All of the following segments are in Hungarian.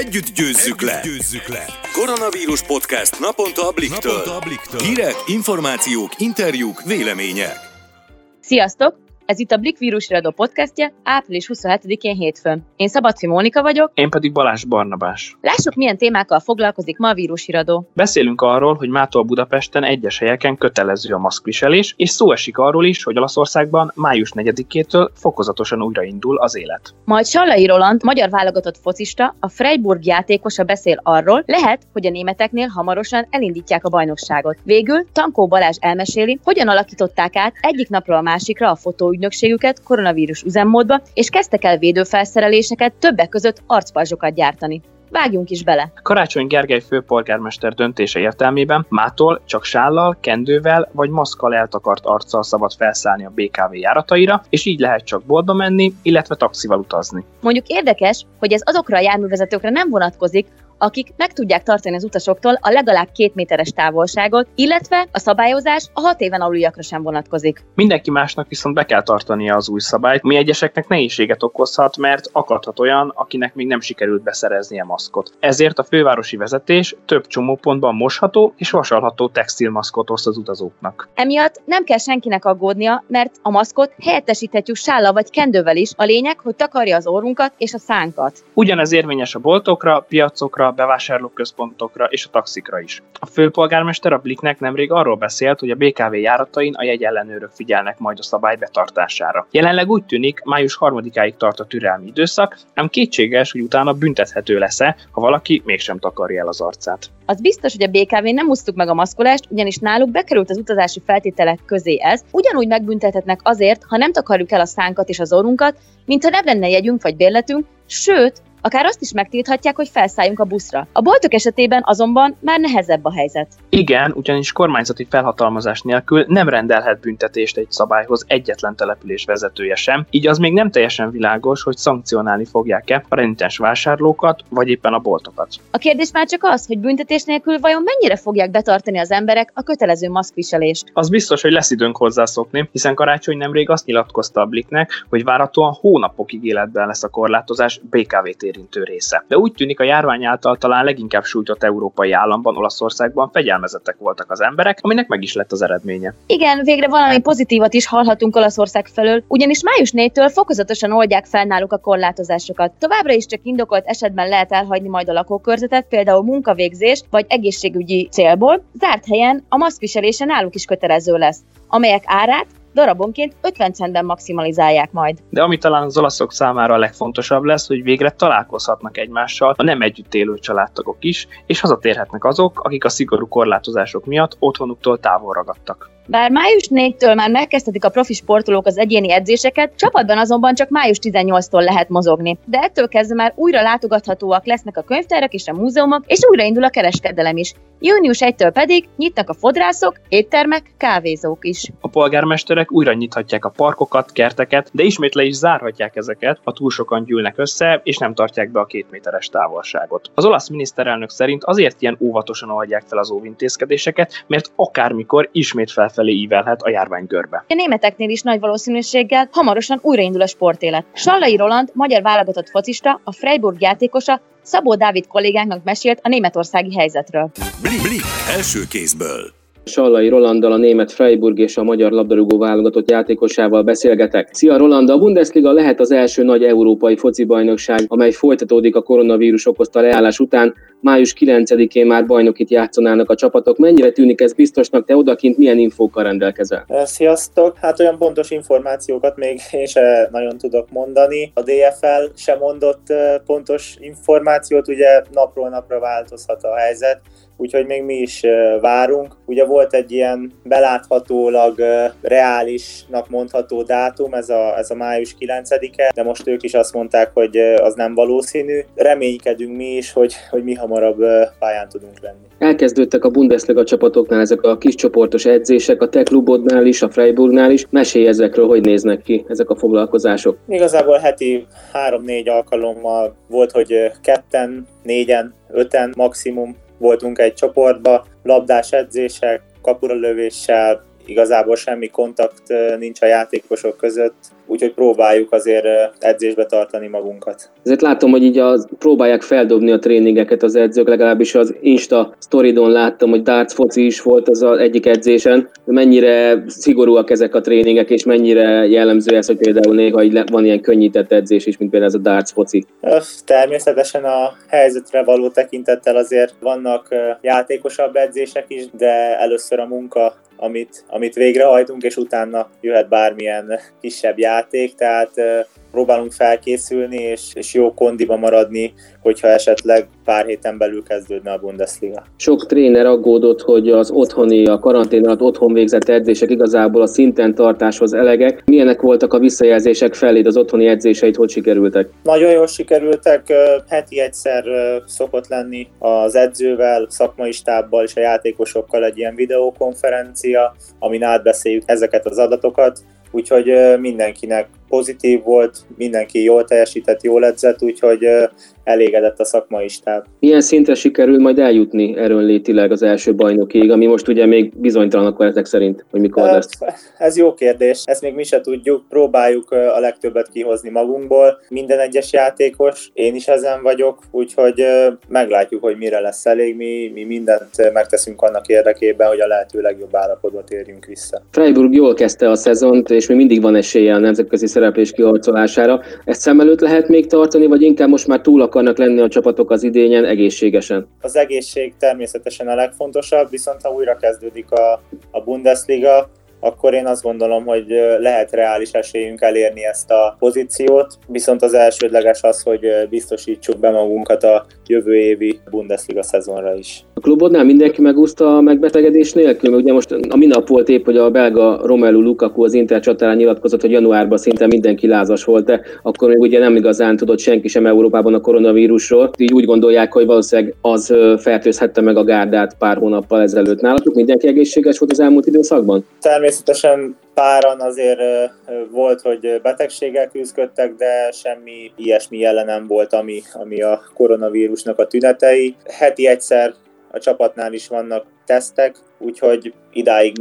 Együtt győzzük le! Koronavírus podcast naponta a Bliktől. Hírek, információk, interjúk, vélemények. Sziasztok! Ez itt a Blik vírusriadó podcastje, április 27-én hétfőn. Én Szabadfi Mónika vagyok. Én pedig Balázs Barnabás. Lássuk, milyen témákkal foglalkozik ma a vírusriadó. Beszélünk arról, hogy mától Budapesten egyes helyeken kötelező a maszkviselés, és szó esik arról is, hogy Olaszországban május 4-től fokozatosan újraindul az élet. Majd Sallai Roland, magyar válogatott focista, a Freiburg játékosa beszél arról, lehet, hogy a németeknél hamarosan elindítják a bajnokságot. Végül Tankó Balázs elmeséli, hogyan alakították át egyik napról a másikra a fotóügynökségüket koronavírus üzemmódba, és kezdtek el védőfelszereléseket, többek között arcpajzsokat gyártani. Vágjunk is bele! Karácsony Gergely főpolgármester döntése értelmében mától csak sállal, kendővel vagy maszkkal eltakart arccal szabad felszállni a BKV járataira, és így lehet csak boltba menni, illetve taxival utazni. Mondjuk érdekes, hogy ez azokra a járművezetőkre nem vonatkozik, akik meg tudják tartani az utasoktól a legalább 2 méteres távolságot, illetve a szabályozás a 6 éven aluljakra sem vonatkozik. Mindenki másnak viszont be kell tartania az új szabályt, ami egyeseknek nehézséget okozhat, mert akadhat olyan, akinek még nem sikerült beszereznie maszkot. Ezért a fővárosi vezetés több csomópontban mosható és vasalható textilmaszkot oszt az utazóknak. Emiatt nem kell senkinek aggódnia, mert a maszkot helyettesíthetjük sállal vagy kendővel is, a lényeg, hogy takarja az orrunkat és a szánkat. Ugyanez érvényes a boltokra, piacokra, bevásárlóközpontokra és a taxikra is. A főpolgármester a Bliknek nemrég arról beszélt, hogy a BKV járatain a jegyellenőrök figyelnek majd a szabály betartására. Jelenleg úgy tűnik, május 3-áig tart a türelmi időszak, ám kétséges, hogy utána büntethető lesz-e, ha valaki mégsem takarja el az arcát. Az biztos, hogy a BKV-n nem úsztuk meg a maszkolást, ugyanis náluk bekerült az utazási feltételek közé ez. Ugyanúgy megbüntethetnek azért, ha nem takarjuk el a szánkat és az orrunkat, mintha nem lenne jegyünk vagy bérletünk, sőt, akár azt is megtilthatják, hogy felszálljunk a buszra. A boltok esetében azonban már nehezebb a helyzet. Igen, ugyanis kormányzati felhatalmazás nélkül nem rendelhet büntetést egy szabályhoz egyetlen település vezetője sem, így az még nem teljesen világos, hogy szankcionálni fogják-e a renitens vásárlókat, vagy éppen a boltokat. A kérdés már csak az, hogy büntetés nélkül vajon mennyire fogják betartani az emberek a kötelező maszkviselést. Az biztos, hogy lesz időnk hozzászokni, hiszen Karácsony nemrég azt nyilatkozta a Bliknek, hogy várhatóan hónapokig életben lesz a korlátozás BKV-t érintő része. De úgy tűnik, a járvány által talán leginkább sújtott európai államban, Olaszországban fegyelmezettek voltak az emberek, aminek meg is lett az eredménye. Igen, végre valami pozitívat is hallhatunk Olaszország felől, ugyanis május 4-től fokozatosan oldják fel náluk a korlátozásokat. Továbbra is csak indokolt esetben lehet elhagyni majd a lakókörzetet, például munkavégzés vagy egészségügyi célból. Zárt helyen a maszkviselése náluk is kötelező lesz, amelyek árát darabonként 50 centben maximalizálják majd. De ami talán az olaszok számára a legfontosabb lesz, hogy végre találkozhatnak egymással a nem együtt élő családtagok is, és hazatérhetnek azok, akik a szigorú korlátozások miatt otthonuktól távol ragadtak. Bár május 4-től már megkezdhetik a profi sportolók az egyéni edzéseket, csapatban azonban csak május 18-tól lehet mozogni. De ettől kezdve már újra látogathatóak lesznek a könyvtárak és a múzeumok, és újraindul a kereskedelem is. Június 1-től pedig nyitnak a fodrászok, éttermek, kávézók is. A polgármesterek újra nyithatják a parkokat, kerteket, de ismét le is zárhatják ezeket, ha túl sokan gyűlnek össze, és nem tartják be a 2 méteres távolságot. Az olasz miniszterelnök szerint azért ilyen óvatosan oldják fel az óvintézkedéseket, mert akármikor ismét felé ívelhet a járvány görbe. A németeknél is nagy valószínűséggel hamarosan újraindul a sportélet. Sallai Roland, magyar válogatott focista, a Freiburg játékosa, Szabó Dávid kollégánknak mesélt a németországi helyzetről. Blik első kézből. Sallai Rolanddal, a német Freiburg és a magyar labdarúgó válogatott játékosával beszélgetek. Szia Roland, a Bundesliga lehet az első nagy európai focibajnokság, amely folytatódik a koronavírus okozta leállás után. Május 9-én már bajnokit játszanának a csapatok. Mennyire tűnik ez biztosnak? Te odakint milyen infókkal rendelkezel? Sziasztok! Hát olyan pontos információkat még én sem nagyon tudok mondani. A DFL sem mondott pontos információt, ugye napról napra változhat a helyzet, úgyhogy még mi is várunk. Ugye volt egy ilyen beláthatólag reálisnak mondható dátum, ez a május 9-e, de most ők is azt mondták, hogy az nem valószínű. Reménykedünk mi is, hogy mi hamarabb pályán tudunk lenni. Elkezdődtek a Bundesliga csapatoknál ezek a kis csoportos edzések, a te klubodnál is, a Freiburgnál is. Mesélj ezekről, hogy néznek ki ezek a foglalkozások. Igazából heti 3-4 alkalommal volt, hogy 2-4-5 maximum voltunk egy csoportba, labdás edzések, kapuralövéssel, Igazából semmi kontakt nincs a játékosok között, úgyhogy próbáljuk azért edzésbe tartani magunkat. Ezért látom, hogy így próbálják feldobni a tréningeket az edzők, legalábbis az Insta sztoridon láttam, hogy darts foci is volt az egyik edzésen. Mennyire szigorúak ezek a tréningek, és mennyire jellemző ez, hogy például néha van ilyen könnyített edzés is, mint például ez a darts foci? Természetesen a helyzetre való tekintettel azért vannak játékosabb edzések is, de először a munka, amit végrehajtunk, és utána jöhet bármilyen kisebb játék, tehát próbálunk felkészülni és jó kondiba maradni, hogyha esetleg pár héten belül kezdődne a Bundesliga. Sok tréner aggódott, hogy az otthoni, a karantén alatt otthon végzett edzések igazából a szinten tartáshoz elegek. Milyenek voltak a visszajelzések feléd, az otthoni edzéseid, hogy sikerültek? Nagyon jól sikerültek, heti egyszer szokott lenni az edzővel, szakmai stábbal és a játékosokkal egy ilyen videokonferencia, amin átbeszéljük ezeket az adatokat. Úgyhogy mindenkinek pozitív volt, mindenki jól teljesített, jól edzett, úgyhogy elégedett a szakmai stáb. Milyen szintre sikerül majd eljutni erőnlétileg az első bajnokig, ami most ugye még bizonytalan ezek szerint, hogy mikor lesz? Ez jó kérdés, ezt még mi se tudjuk, próbáljuk a legtöbbet kihozni magunkból, minden egyes játékos, én is ezen vagyok, úgyhogy meglátjuk, hogy mire lesz elég, mi mindent megteszünk annak érdekében, hogy a lehető legjobb állapotba térjünk vissza. Freiburg jól kezdte a szezont, és még mindig van esélye a nemzetközi szereplés kiharcolására. Ezt szem előtt lehet még tartani, vagy inkább most már túl akarnak lenni a csapatok az idényen egészségesen? Az egészség természetesen a legfontosabb, viszont ha újra kezdődik a Bundesliga, akkor én azt gondolom, hogy lehet reális esélyünk elérni ezt a pozíciót, viszont az elsődleges az, hogy biztosítsuk be magunkat a jövő évi Bundesliga szezonra is. A klubodnál mindenki megúszta a megbetegedés nélkül? Ugye most a minap volt épp, hogy a belga Romelu Lukaku az Inter csatárán nyilatkozott, hogy januárban szinte mindenki lázas volt, de akkor még ugye nem igazán tudott senki sem Európában a koronavírusról. Így úgy gondolják, hogy valószínűleg az fertőzhette meg a gárdát pár hónappal ezelőtt. Nálatok mindenki egészséges volt az elmúlt időszakban? Természetesen páran azért volt, hogy betegséggel küzdöttek, de semmi ilyesmi jelen nem volt, ami a koronavírusnak a tünetei. Heti egyszer a csapatnál is vannak tesztek, úgyhogy idáig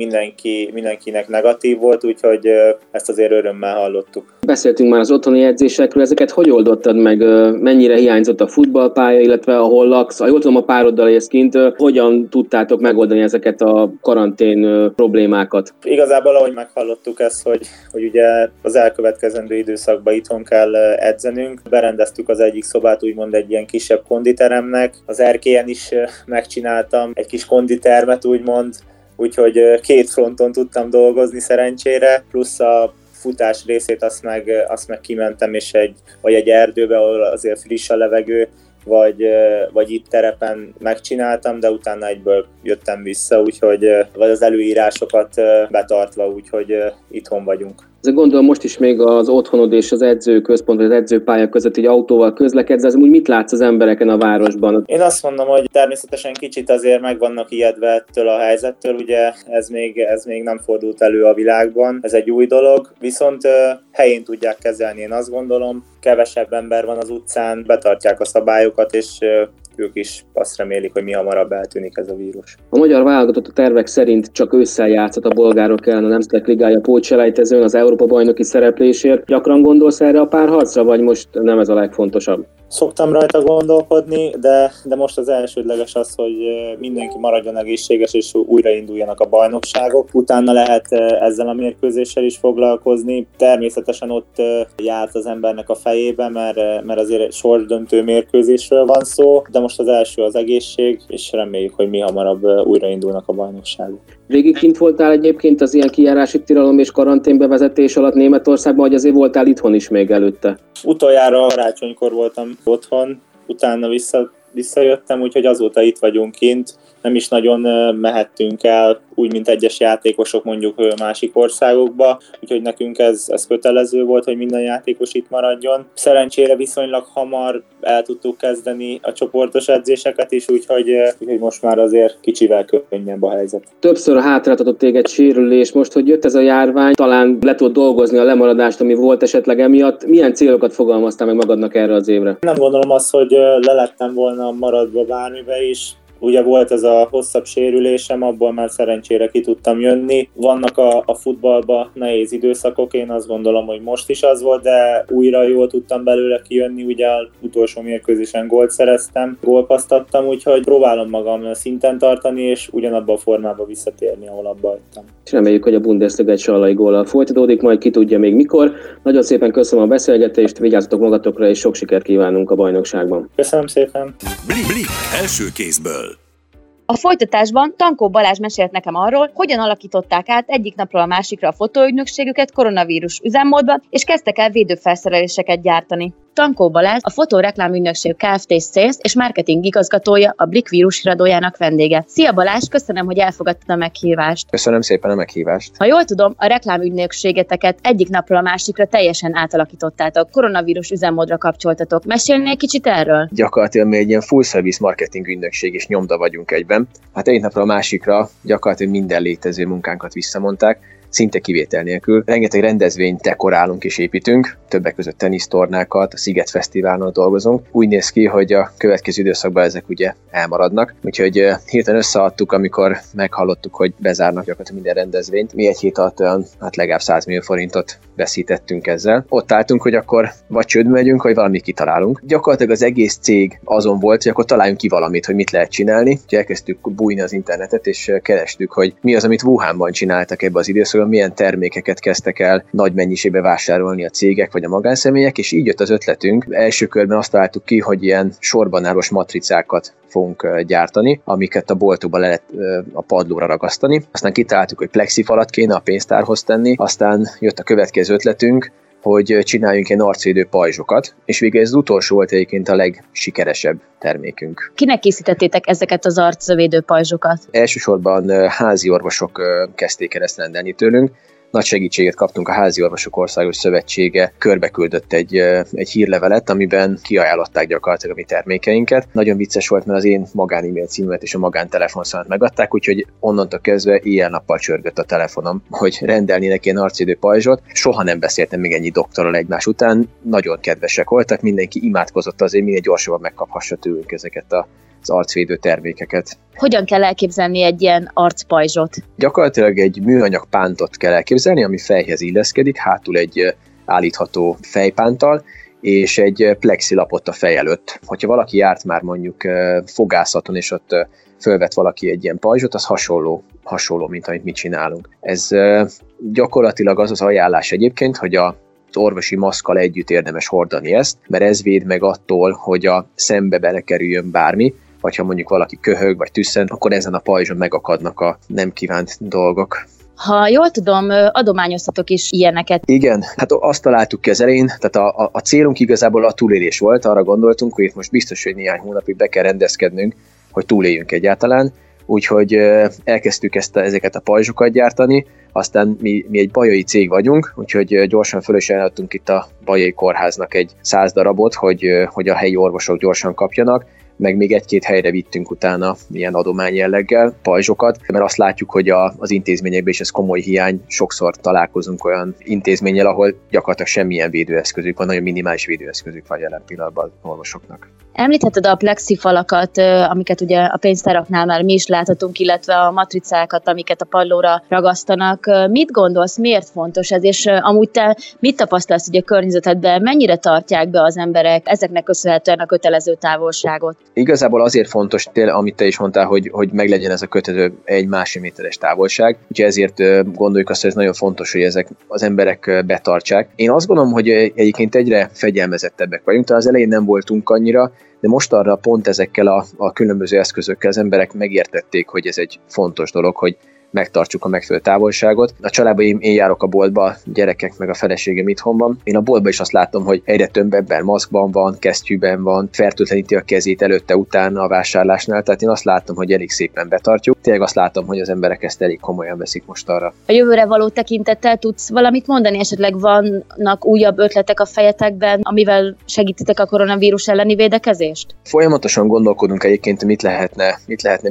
mindenkinek negatív volt, úgyhogy ezt azért örömmel hallottuk. Beszéltünk már az otthoni edzésekről, ezeket hogy oldottad meg? Mennyire hiányzott a futballpálya, illetve ahol laksz? Jól tudom, a pároddal élsz kint, hogyan tudtátok megoldani ezeket a karantén problémákat? Igazából ahogy meghallottuk ezt, hogy ugye az elkövetkezendő időszakban itthon kell edzenünk, berendeztük az egyik szobát úgymond egy ilyen kisebb konditeremnek, az erkélyen is megcsináltam egy kis konditermet úgymond, úgyhogy két fronton tudtam dolgozni szerencsére, plusz a futás részét azt meg kimentem, és vagy egy erdőbe, ahol azért friss a levegő, vagy itt terepen megcsináltam, de utána egyből jöttem vissza, úgyhogy vagy az előírásokat betartva, úgyhogy itthon vagyunk. Ezért gondolom most is még az otthonod és az edzőközpont, vagy az edzőpálya között egy autóval közlekedsz, az úgy mit látsz az embereken a városban? Én azt mondom, hogy természetesen kicsit azért meg vannak ijedve ettől a helyzettől, ugye ez még nem fordult elő a világban, ez egy új dolog, viszont helyén tudják kezelni, én azt gondolom, kevesebb ember van az utcán, betartják a szabályokat, és ők is azt remélik, hogy mi hamarabb eltűnik ez a vírus. A magyar válogatott a tervek szerint csak ősszel játszhat a bolgárok ellen a Nemzetek Ligája pótselejtezőn az Európa-bajnoki szereplésért. Gyakran gondolsz erre a párharcra, vagy most nem ez a legfontosabb? Szoktam rajta gondolkodni, de most az elsődleges az, hogy mindenki maradjon egészséges és újrainduljanak a bajnokságok. Utána lehet ezzel a mérkőzéssel is foglalkozni. Természetesen ott járt az embernek a fejébe, mert azért sorsdöntő mérkőzésről van szó, de most az első az egészség, és reméljük, hogy mi hamarabb újraindulnak a bajnokságok. Végig kint voltál egyébként az ilyen kijárási tilalom és karanténbevezetés alatt Németországban, vagy azért voltál itthon is még előtte? Utoljára karácsonykor voltam otthon, utána visszajöttem, úgyhogy azóta itt vagyunk kint. Nem is nagyon mehettünk el, úgy, mint egyes játékosok mondjuk másik országokba, úgyhogy nekünk ez kötelező volt, hogy minden játékos itt maradjon. Szerencsére viszonylag hamar el tudtuk kezdeni a csoportos edzéseket is, úgyhogy most már azért kicsivel könnyebb a helyzet. Többször hátráltatott téged sérülés, most, hogy jött ez a járvány, talán le tud dolgozni a lemaradást, ami volt esetleg emiatt. Milyen célokat fogalmaztál meg magadnak erre az évre? Nem gondolom azt, hogy lelettem volna maradva bármibe is. Ugye volt ez a hosszabb sérülésem, abból már szerencsére ki tudtam jönni. Vannak a futballban nehéz időszakok, én azt gondolom, hogy most is az volt, de újra jól tudtam belőle kijönni, ugye az utolsó mérkőzésen gólt szereztem, gólpasztattam, úgyhogy próbálom magam szinten tartani, és ugyanabban a formában visszatérni, ahol abba hagytam. És reméljük, hogy a Bundesliga egy Sallai góllal folytatódik, majd ki tudja még mikor. Nagyon szépen köszönöm a beszélgetést, vigyázzatok magatokra, és sok sikert kívánunk a bajnokságban. Köszönöm szépen. Blik első kézből. A folytatásban Tankó Balázs mesélt nekem arról, hogyan alakították át egyik napról a másikra a fotóügynökségüket koronavírus üzemmódban, és kezdtek el védőfelszereléseket gyártani. Tankó Balázs, a fotóreklámügynökség Kft. Sales és marketing igazgatója, a Blik vírus híradójának vendége. Szia Balázs, köszönöm, hogy elfogadtad a meghívást. Köszönöm szépen a meghívást. Ha jól tudom, a reklámügynökségeteket egyik napról a másikra teljesen átalakítottátok, koronavírus üzemmódra kapcsoltatok. Mesélnél kicsit erről? Gyakorlatilag mi egy ilyen full service marketing ügynökség és nyomda vagyunk egyben. Hát egyik napról a másikra gyakorlatilag minden létező munkánkat visszamondták, szinte kivétel nélkül. Rengeteg rendezvényt dekorálunk és építünk, többek között tenisztornákat, a Sziget Fesztiválon dolgozunk. Úgy néz ki, hogy a következő időszakban ezek ugye elmaradnak, úgyhogy hirtelen összeadtuk, amikor meghallottuk, hogy bezárnak gyakorlatilag minden rendezvényt. Mi egy hét alatt olyan, hát legalább 100 millió forintot veszítettünk ezzel. Ott álltunk, hogy akkor vagy csődbe megyünk, vagy valamit kitalálunk. Gyakorlatilag az egész cég azon volt, hogy akkor találjunk ki valamit, hogy mit lehet csinálni. Úgyhogy elkezdtük bújni az internetet, és kerestük, hogy mi az, amit Wuhanban csináltak ebbe az időszakban, milyen termékeket kezdtek el nagy mennyiségbe vásárolni a cégek vagy a magánszemélyek, és így jött az ötletünk. Első körben azt találtuk ki, hogy ilyen sorbanáros matricákat fogunk gyártani, amiket a boltokban le lehet a padlóra ragasztani. Aztán kitaláltuk, hogy plexifalat kéne a pénztárhoz tenni, aztán jött a következő ötletünk, hogy csináljunk ilyen arcvédő pajzsokat, és végül ez utolsó volt egyébként a legsikeresebb termékünk. Kinek készítettétek ezeket az arcvédő pajzsokat? Elsősorban házi orvosok kezdték el ezt rendelni tőlünk. Nagy segítséget kaptunk, a Házi Orvosok Országos Szövetsége körbeküldött egy hírlevelet, amiben kiajánlották gyakorlatilag a mi termékeinket. Nagyon vicces volt, mert az én magán e-mail címemet és a magán telefonszámot megadták, úgyhogy onnantól kezdve éjjel-nappal csörgött a telefonom, hogy rendelnének ilyen arcvédő pajzsot. Soha nem beszéltem még ennyi doktorral egymás után, nagyon kedvesek voltak, mindenki imádkozott azért, minél gyorsabban megkaphassa tőlünk ezeket az arcvédő termékeket. Hogyan kell elképzelni egy ilyen arcpajzsot? Gyakorlatilag egy műanyag pántot kell elképzelni, ami fejhez illeszkedik, hátul egy állítható fejpánttal, és egy plexilapot a fej előtt. Hogyha valaki járt már mondjuk fogászaton, és ott fölvett valaki egy ilyen pajzsot, az hasonló, mint amit mi csinálunk. Ez gyakorlatilag az ajánlás egyébként, hogy az orvosi maszkkal együtt érdemes hordani ezt, mert ez véd meg attól, hogy a szembe belekerüljön bármi, vagy ha mondjuk valaki köhög vagy tüsszen, akkor ezen a pajzson megakadnak a nem kívánt dolgok. Ha jól tudom, adományoztatok is ilyeneket. Igen, hát azt találtuk ki az elején, tehát a célunk igazából a túlélés volt, arra gondoltunk, hogy itt most biztos, hogy néhány hónapig be kell rendezkednünk, hogy túléljünk egyáltalán, úgyhogy elkezdtük ezeket a pajzsokat gyártani, aztán mi egy bajai cég vagyunk, úgyhogy gyorsan föl is ajánlottunk itt a bajai kórháznak egy 100 darabot, hogy a helyi orvosok gyorsan kapjanak, meg még egy-két helyre vittünk utána ilyen adományjelleggel pajzsokat, mert azt látjuk, hogy az intézményekben is ez komoly hiány, sokszor találkozunk olyan intézménnyel, ahol gyakorlatilag semmilyen védőeszközük van, nagyon minimális védőeszközük van jelen pillanatban orvosoknak. Említheted a plexifalakat, amiket ugye a pénztáraknál már mi is láthatunk, illetve a matricákat, amiket a padlóra ragasztanak. Mit gondolsz, miért fontos ez, és amúgy te mit tapasztalsz ugye a környezetedben, mennyire tartják be az emberek ezeknek köszönhetően a kötelező távolságot? Igazából azért fontos, amit te is mondtál, hogy meglegyen ez a kötelező 1-1,5 méteres távolság, úgyhogy ezért gondoljuk azt, hogy ez nagyon fontos, hogy ezek az emberek betartsák. Én azt gondolom, hogy egyébként egyre fegyelmezettebbek vagyunk, talán az elején nem voltunk annyira, de most arra pont ezekkel a különböző eszközökkel az emberek megértették, hogy ez egy fontos dolog, hogy megtartsuk a megfelelő távolságot. A családban én járok a boltba, a gyerekek meg a feleségem itthon van. Én a boltban is azt látom, hogy egyre több ember maszkban van, kesztyűben van, fertőtleníti a kezét előtte, utána a vásárlásnál, tehát én azt látom, hogy elég szépen betartjuk. Tényleg azt látom, hogy az emberek ezt elég komolyan veszik most arra. A jövőre való tekintettel tudsz valamit mondani? Esetleg vannak újabb ötletek a fejetekben, amivel segítitek a koronavírus elleni védekezést? Folyamatosan gondolkodunk egyébként, mit lehetne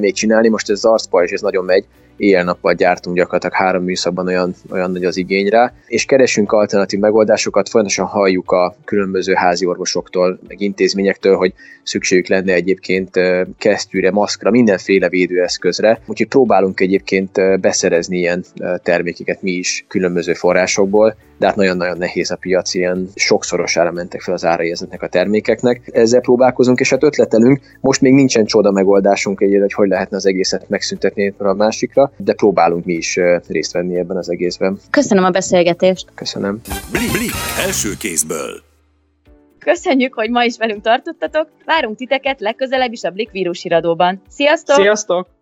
még csinálni. Most ez az arcpajzs, ez nagyon megy. Éjjel nappal gyártunk gyakorlatilag 3 műszakban, olyan nagy az igényre, és keresünk alternatív megoldásokat, folyamatosan halljuk a különböző házi orvosoktól, meg intézményektől, hogy szükségük lenne egyébként kesztyűre, maszkra, mindenféle védőeszközre, úgyhogy próbálunk egyébként beszerezni ilyen termékeket mi is különböző forrásokból, de hát nagyon-nagyon nehéz a piac, ilyen sokszorosára mentek fel az árai ezeknek a termékeknek. Ezzel próbálkozunk, és hát ötletelünk, most még nincsen csoda megoldásunk egyébként, hogy lehetne az egészet megszüntetni egyről a másikra, de próbálunk mi is részt venni ebben az egészben. Köszönöm a beszélgetést! Köszönöm! Blik első kézből! Köszönjük, hogy ma is velünk tartottatok, várunk titeket legközelebb is a Blik vírusiradóban. Sziasztok! Sziasztok!